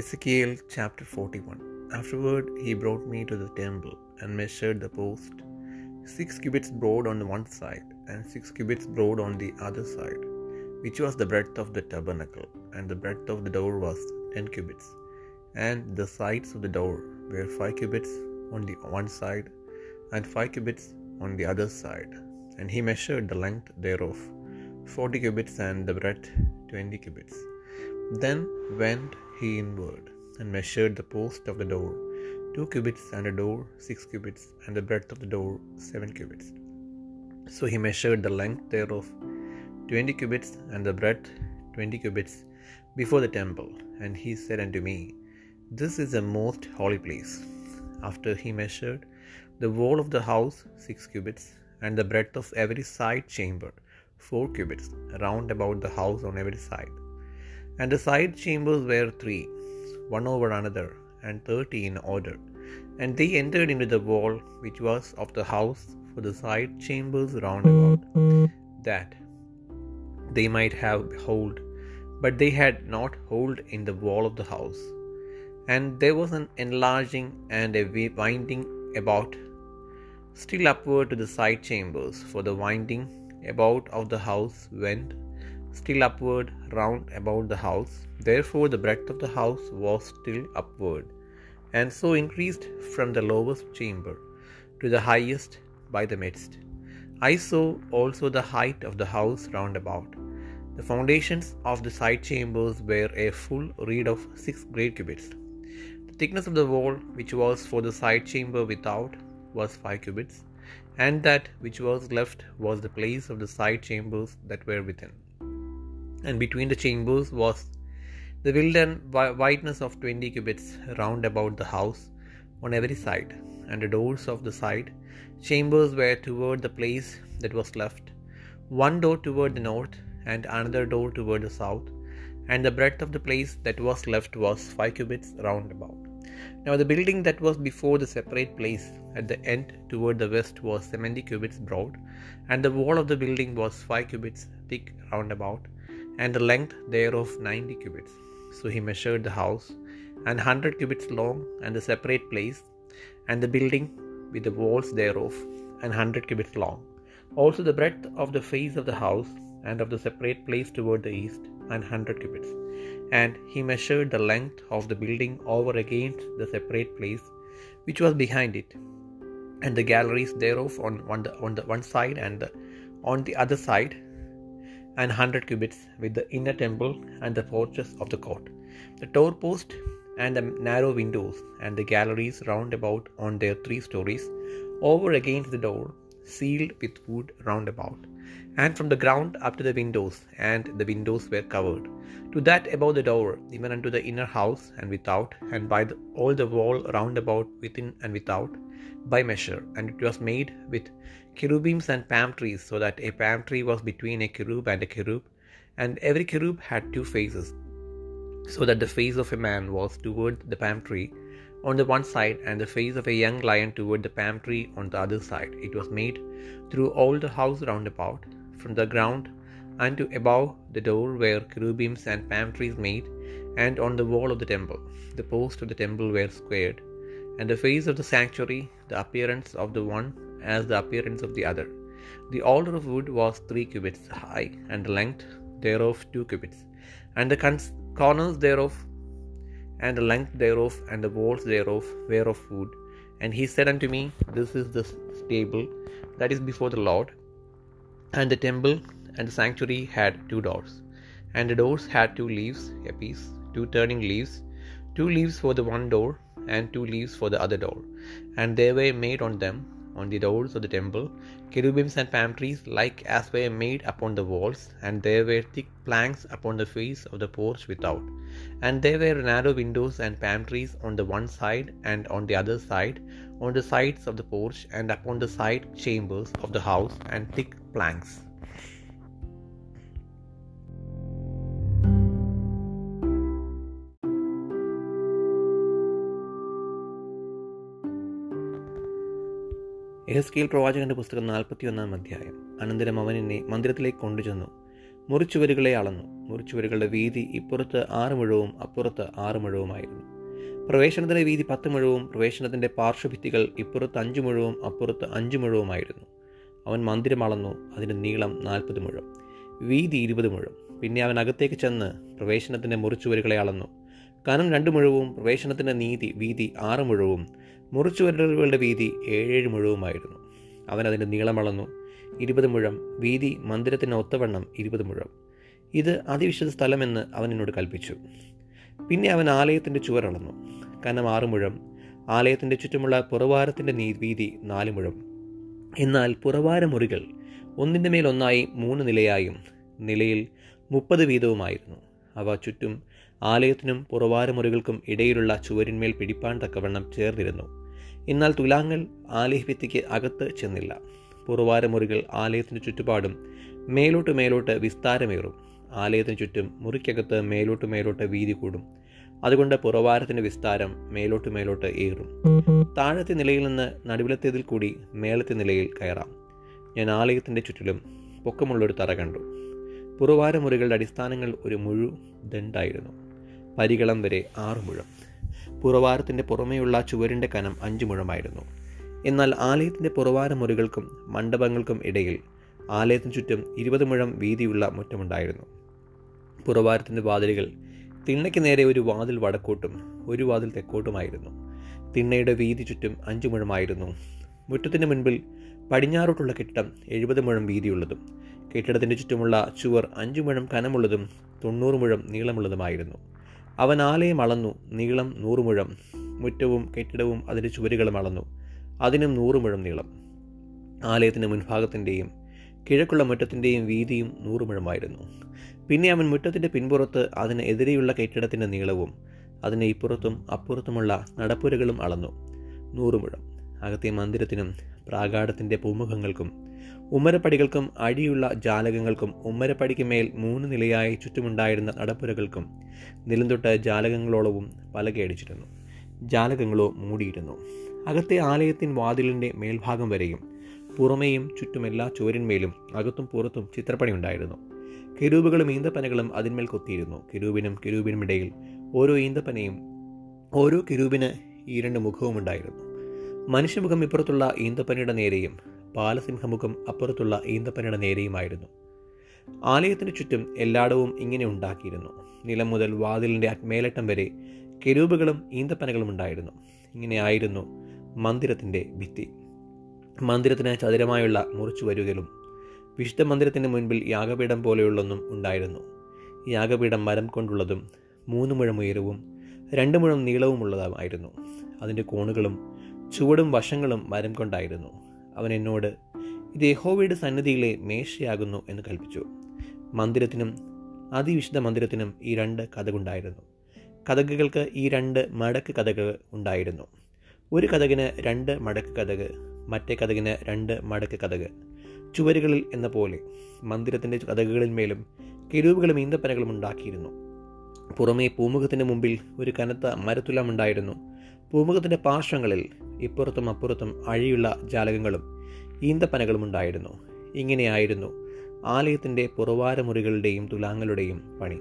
Ezekiel chapter 41. Afterward he brought me to the temple and measured the post, 6 cubits broad on the one side and 6 cubits broad on the other side, which was the breadth of the tabernacle, and the breadth of the door was 10 cubits, and the sides of the door were 5 cubits on the one side and 5 cubits on the other side. And he measured the length thereof, 40 cubits, and the breadth 20 cubits. Then went he inward and measured the post of the door, 2 cubits, and the door 6 cubits, and the breadth of the door 7 cubits. So he measured the length thereof, 20 cubits, and the breadth 20 cubits, before the temple. And he said unto me, This is a most holy place. After he measured the wall of the house, 6 cubits, and the breadth of every side chamber, 4 cubits, round about the house on every side. And the side chambers were 3, one over another, and 30 in order. And they entered into the wall which was of the house for the side chambers round about, that they might have hold, but they had not hold in the wall of the house. And there was an enlarging and a winding about still upward to the side chambers, for the winding about of the house went still upward round about the house. Therefore the breadth of the house was still upward, and so increased from the lowest chamber to the highest by the midst. I saw also the height of the house round about. The foundations of the side chambers were a full reed of 6 great cubits. The thickness of the wall which was for the side chamber without was 5 cubits, and that which was left was the place of the side chambers that were within. And between the chambers was the wideness of 20 cubits round about the house on every side. And the doors of the side chambers were toward the place that was left, one door toward the north and another door toward the south. And the breadth of the place that was left was 5 cubits round about. Now the building that was before the separate place at the end toward the west was 70 cubits broad, and the wall of the building was 5 cubits thick round about, and the length thereof 90 cubits. So he measured the house, and 100 cubits long, and the separate place, and the building with the walls thereof, and 100 cubits long. Also the breadth of the face of the house, and of the separate place toward the east, and 100 cubits. And he measured the length of the building over against the separate place which was behind it, and the galleries thereof on the one side and on the other side, and 100 cubits, with the inner temple and the porches of the court, the doorpost and the narrow windows, and the galleries round about on their 3 stories over against the door, sealed with wood round about, and from the ground up to the windows, and the windows were covered, to that above the door, even unto the inner house and without, and by all the wall round about within and without, by measure. And it was made with cherubims and palm trees, so that a palm tree was between a cherub and a cherub, and every cherub had 2 faces, so that the face of a man was toward the palm tree on the one side, and the face of a young lion toward the palm tree on the other side. It was made through all the house round about, from the ground unto above the door were cherubims and palm trees made, and on the wall of the temple. The posts of the temple were squared, and the face of the sanctuary, the appearance of the one as the appearance of the other. The altar of wood was 3 cubits high, and the length thereof 2 cubits, and the corners thereof, and the length thereof, and the walls thereof were of wood. And he said unto me, This is the stable that is before the Lord. And the temple and the sanctuary had 2 doors, and the doors had 2 leaves apiece, 2 turning leaves, 2 leaves for the one door, and 2 leaves for the other door. And there were made on them, on the doors of the temple, cherubims and palm trees, like as were made upon the walls. And there were thick planks upon the face of the porch without. And there were narrow windows and palm trees on the one side and on the other side, on the sides of the porch and upon the side chambers of the house, and thick planks. എഹെസ്കേൽ പ്രവാചകന്റെ പുസ്തകം 41-ാം അധ്യായം. അനന്തരം അവൻ എന്നെ മന്ദിരത്തിലേക്ക് കൊണ്ടുചെന്നു, മുറിച്ചുവരുകളെ അളന്നു. മുറിച്ചുവരുകളുടെ വീതി ഇപ്പുറത്ത് 6 മുഴവും അപ്പുറത്ത് 6 മുഴവുമായിരുന്നു. പ്രവേശനത്തിൻ്റെ വീതി 10 മുഴവും പ്രവേശനത്തിൻ്റെ പാർശ്വഭിത്തികൾ ഇപ്പുറത്ത് 5 മുഴവും അപ്പുറത്ത് 5 മുഴവുമായിരുന്നു. അവൻ മന്ദിരം അളന്നു. അതിൻ്റെ നീളം 40 മുഴം, വീതി 20 മുഴം. പിന്നെ അവൻ അകത്തേക്ക് ചെന്ന് പ്രവേശനത്തിൻ്റെ മുറിച്ചുവരുകളെ അളന്നു. കനം 2 മുഴവും പ്രവേശനത്തിൻ്റെ വീതി 6 മുഴവും മുറിച്ചുവരുകളുടെ വീതി 7 മുഴവുമായിരുന്നു. അവൻ അതിൻ്റെ നീളം അളന്നു, 20 മുഴം, വീതി മന്ദിരത്തിന് ഒത്തവണ്ണം 20 മുഴം. ഇത് അതിവിശുദ്ധ സ്ഥലമെന്ന് അവൻ എന്നോട് കൽപ്പിച്ചു. പിന്നെ അവൻ ആലയത്തിൻ്റെ ചുവരളന്നു. കനം 6 മുഴം, ആലയത്തിൻ്റെ ചുറ്റുമുള്ള പുറവാരത്തിൻ്റെ വീതി 4 മുഴം. എന്നാൽ പുറവാര മുറികൾ ഒന്നിൻ്റെ മേലൊന്നായി 3 നിലയായും നിലയിൽ 30 വീതവുമായിരുന്നു. അവ ചുറ്റും ആലയത്തിനും പുറവാര മുറികൾക്കും ഇടയിലുള്ള ചുവരിന്മേൽ പിടിപ്പാൻ തക്കവണ്ണം ചേർന്നിരുന്നു. എന്നാൽ തുലാങ്ങൾ ആലയഭിത്തിക്ക് അകത്ത് ചെന്നില്ല. പുറവാര മുറികൾ ആലയത്തിന് ചുറ്റുപാടും മേലോട്ട് മേലോട്ട് വിസ്താരമേറും. ആലയത്തിന് ചുറ്റും മുറിക്കകത്ത് മേലോട്ട് മേലോട്ട് വീതി കൂടും. അതുകൊണ്ട് പുറവാരത്തിൻ്റെ വിസ്താരം മേലോട്ട് മേലോട്ട് ഏറും. താഴത്തെ നിലയിൽ നിന്ന് നടുവിലത്തേതിൽ കൂടി മേളത്തെ നിലയിൽ കയറാം. ഞാൻ ആലയത്തിൻ്റെ ചുറ്റിലും പൊക്കമുള്ളൊരു തറ കണ്ടു. പുറവാര മുറികളുടെ അടിസ്ഥാനങ്ങൾ ഒരു മുഴു ദണ്ടായിരുന്നു. പരികളം വരെ 6 മുഴം. പുറവാരത്തിൻ്റെ പുറമേയുള്ള ചുവരിൻ്റെ കനം 5 മുഴമായിരുന്നു. എന്നാൽ ആലയത്തിൻ്റെ പുറവാര മുറികൾക്കും മണ്ഡപങ്ങൾക്കും ഇടയിൽ ആലയത്തിന് ചുറ്റും 20 മുഴം വീതിയുള്ള മുറ്റമുണ്ടായിരുന്നു. പുറവാരത്തിൻ്റെ വാതിലുകൾ തിണ്ണയ്ക്ക് നേരെ ഒരു വാതിൽ വടക്കോട്ടും ഒരു വാതിൽ തെക്കോട്ടുമായിരുന്നു. തിണ്ണയുടെ വീതി ചുറ്റും 5 മുഴമായിരുന്നു. മുറ്റത്തിന് മുൻപിൽ പടിഞ്ഞാറോട്ടുള്ള കെട്ടിടം 70 മുഴം വീതിയുള്ളതും കെട്ടിടത്തിൻ്റെ ചുറ്റുമുള്ള ചുവർ 5 മുഴം കനമുള്ളതും 90 മുഴം നീളമുള്ളതുമായിരുന്നു. അവൻ ആലയം അളന്നു. നീളം 100 മുഴം. മുറ്റവും കെട്ടിടവും അതിൻ്റെ ചുവരുകളും അളന്നു. അതിനും 100 മുഴം നീളം. ആലയത്തിൻ്റെ മുൻഭാഗത്തിൻ്റെയും കിഴക്കുള്ള മുറ്റത്തിൻ്റെയും വീതിയും 100 മുഴമായിരുന്നു. പിന്നെ അവൻ മുറ്റത്തിൻ്റെ പിൻപുറത്ത് അതിന് എതിരെയുള്ള കെട്ടിടത്തിൻ്റെ നീളവും അതിന് ഇപ്പുറത്തും അപ്പുറത്തുമുള്ള നടപ്പുരകളും അളന്നു. 100 മുഴം. അകത്തെ മന്ദിരത്തിനും പ്രാകാരത്തിൻ്റെ പൂമുഖങ്ങൾക്കും ഉമ്മരപ്പടികൾക്കും അടിയുള്ള ജാലകങ്ങൾക്കും ഉമ്മരപ്പടിക്ക് മേൽ 3 നിലയായി ചുറ്റുമുണ്ടായിരുന്ന നടപ്പുരകൾക്കും നിലംതൊട്ട് ജാലകങ്ങളോളവും പലകയടിച്ചിരുന്നു. ജാലകങ്ങളോ മൂടിയിരുന്നു. അകത്തെ ആലയത്തിൻ വാതിലിൻ്റെ മേൽഭാഗം വരെയും പുറമേയും ചുറ്റുമെല്ലാ ചുവരിന്മേലും അകത്തും പുറത്തും ചിത്രപ്പണി ഉണ്ടായിരുന്നു. കിരൂബുകളും ഈന്തപ്പനകളും അതിന്മേൽ കൊത്തിയിരുന്നു. കിരൂബിനും ഇടയിൽ ഓരോ ഈന്തപ്പനയും ഓരോ കിരൂബിന് 2 മുഖവും ഉണ്ടായിരുന്നു. മനുഷ്യമുഖം ഇപ്പുറത്തുള്ള ഈന്തപ്പനയുടെ നേരെയും ബാലസിംഹമുഖം അപ്പുറത്തുള്ള ഈന്തപ്പനയുടെ നേരെയുമായിരുന്നു. ആലയത്തിന് ചുറ്റും എല്ലായിടവും ഇങ്ങനെ ഉണ്ടാക്കിയിരുന്നു. നിലം മുതൽ വാതിലിൻ്റെ മേലട്ടം വരെ കെരൂബുകളും ഈന്തപ്പനകളും ഉണ്ടായിരുന്നു. ഇങ്ങനെയായിരുന്നു മന്ദിരത്തിൻ്റെ ഭിത്തി. മന്ദിരത്തിന് ചതുരമായുള്ള മുറിച്ചുവരുകളും വിശുദ്ധ മന്ദിരത്തിൻ്റെ മുൻപിൽ യാഗപീഠം പോലെയുള്ളൊന്നും ഉണ്ടായിരുന്നു. യാഗപീഠം മരം കൊണ്ടുള്ളതും 3 മുഴം ഉയരവും 2 മുഴം നീളവുമുള്ളതുമായിരുന്നു. അതിൻ്റെ കോണുകളും ചുവടും വശങ്ങളും മരം കൊണ്ടായിരുന്നു. അവൻ എന്നോട്, ഇത് യഹോവയുടെ സന്നിധിയിലെ മേശയാകുന്നു എന്ന് കൽപ്പിച്ചു. മന്ദിരത്തിനും അതിവിശുദ്ധ മന്ദിരത്തിനും ഈ 2 കതകുണ്ടായിരുന്നു. കതകുകൾക്ക് ഈ 2 മടക്ക് കതക് ഉണ്ടായിരുന്നു. ഒരു കതകിന് 2 മടക്ക് കതക്, മറ്റേ കതകിന് 2 മടക്ക് കതക്. ചുവരുകളിൽ എന്ന പോലെ മന്ദിരത്തിൻ്റെ കതകുകളിന്മേലും കിരൂബുകളും ഈന്തപ്പനകളും ഉണ്ടാക്കിയിരുന്നു. പുറമേ പൂമുഖത്തിൻ്റെ മുമ്പിൽ ഒരു കനത്ത മരത്തുലമുണ്ടായിരുന്നു. പൂമുഖത്തിൻ്റെ പാർശ്വങ്ങളിൽ ഇപ്പുറത്തും അപ്പുറത്തും അഴിയുള്ള ജാലകങ്ങളും ഈന്തപ്പനകളും ഉണ്ടായിരുന്നു. ഇങ്ങനെയായിരുന്നു ആലയത്തിൻ്റെ പുറവാര മുറികളുടെയും തുലാങ്ങളുടെയും പണി.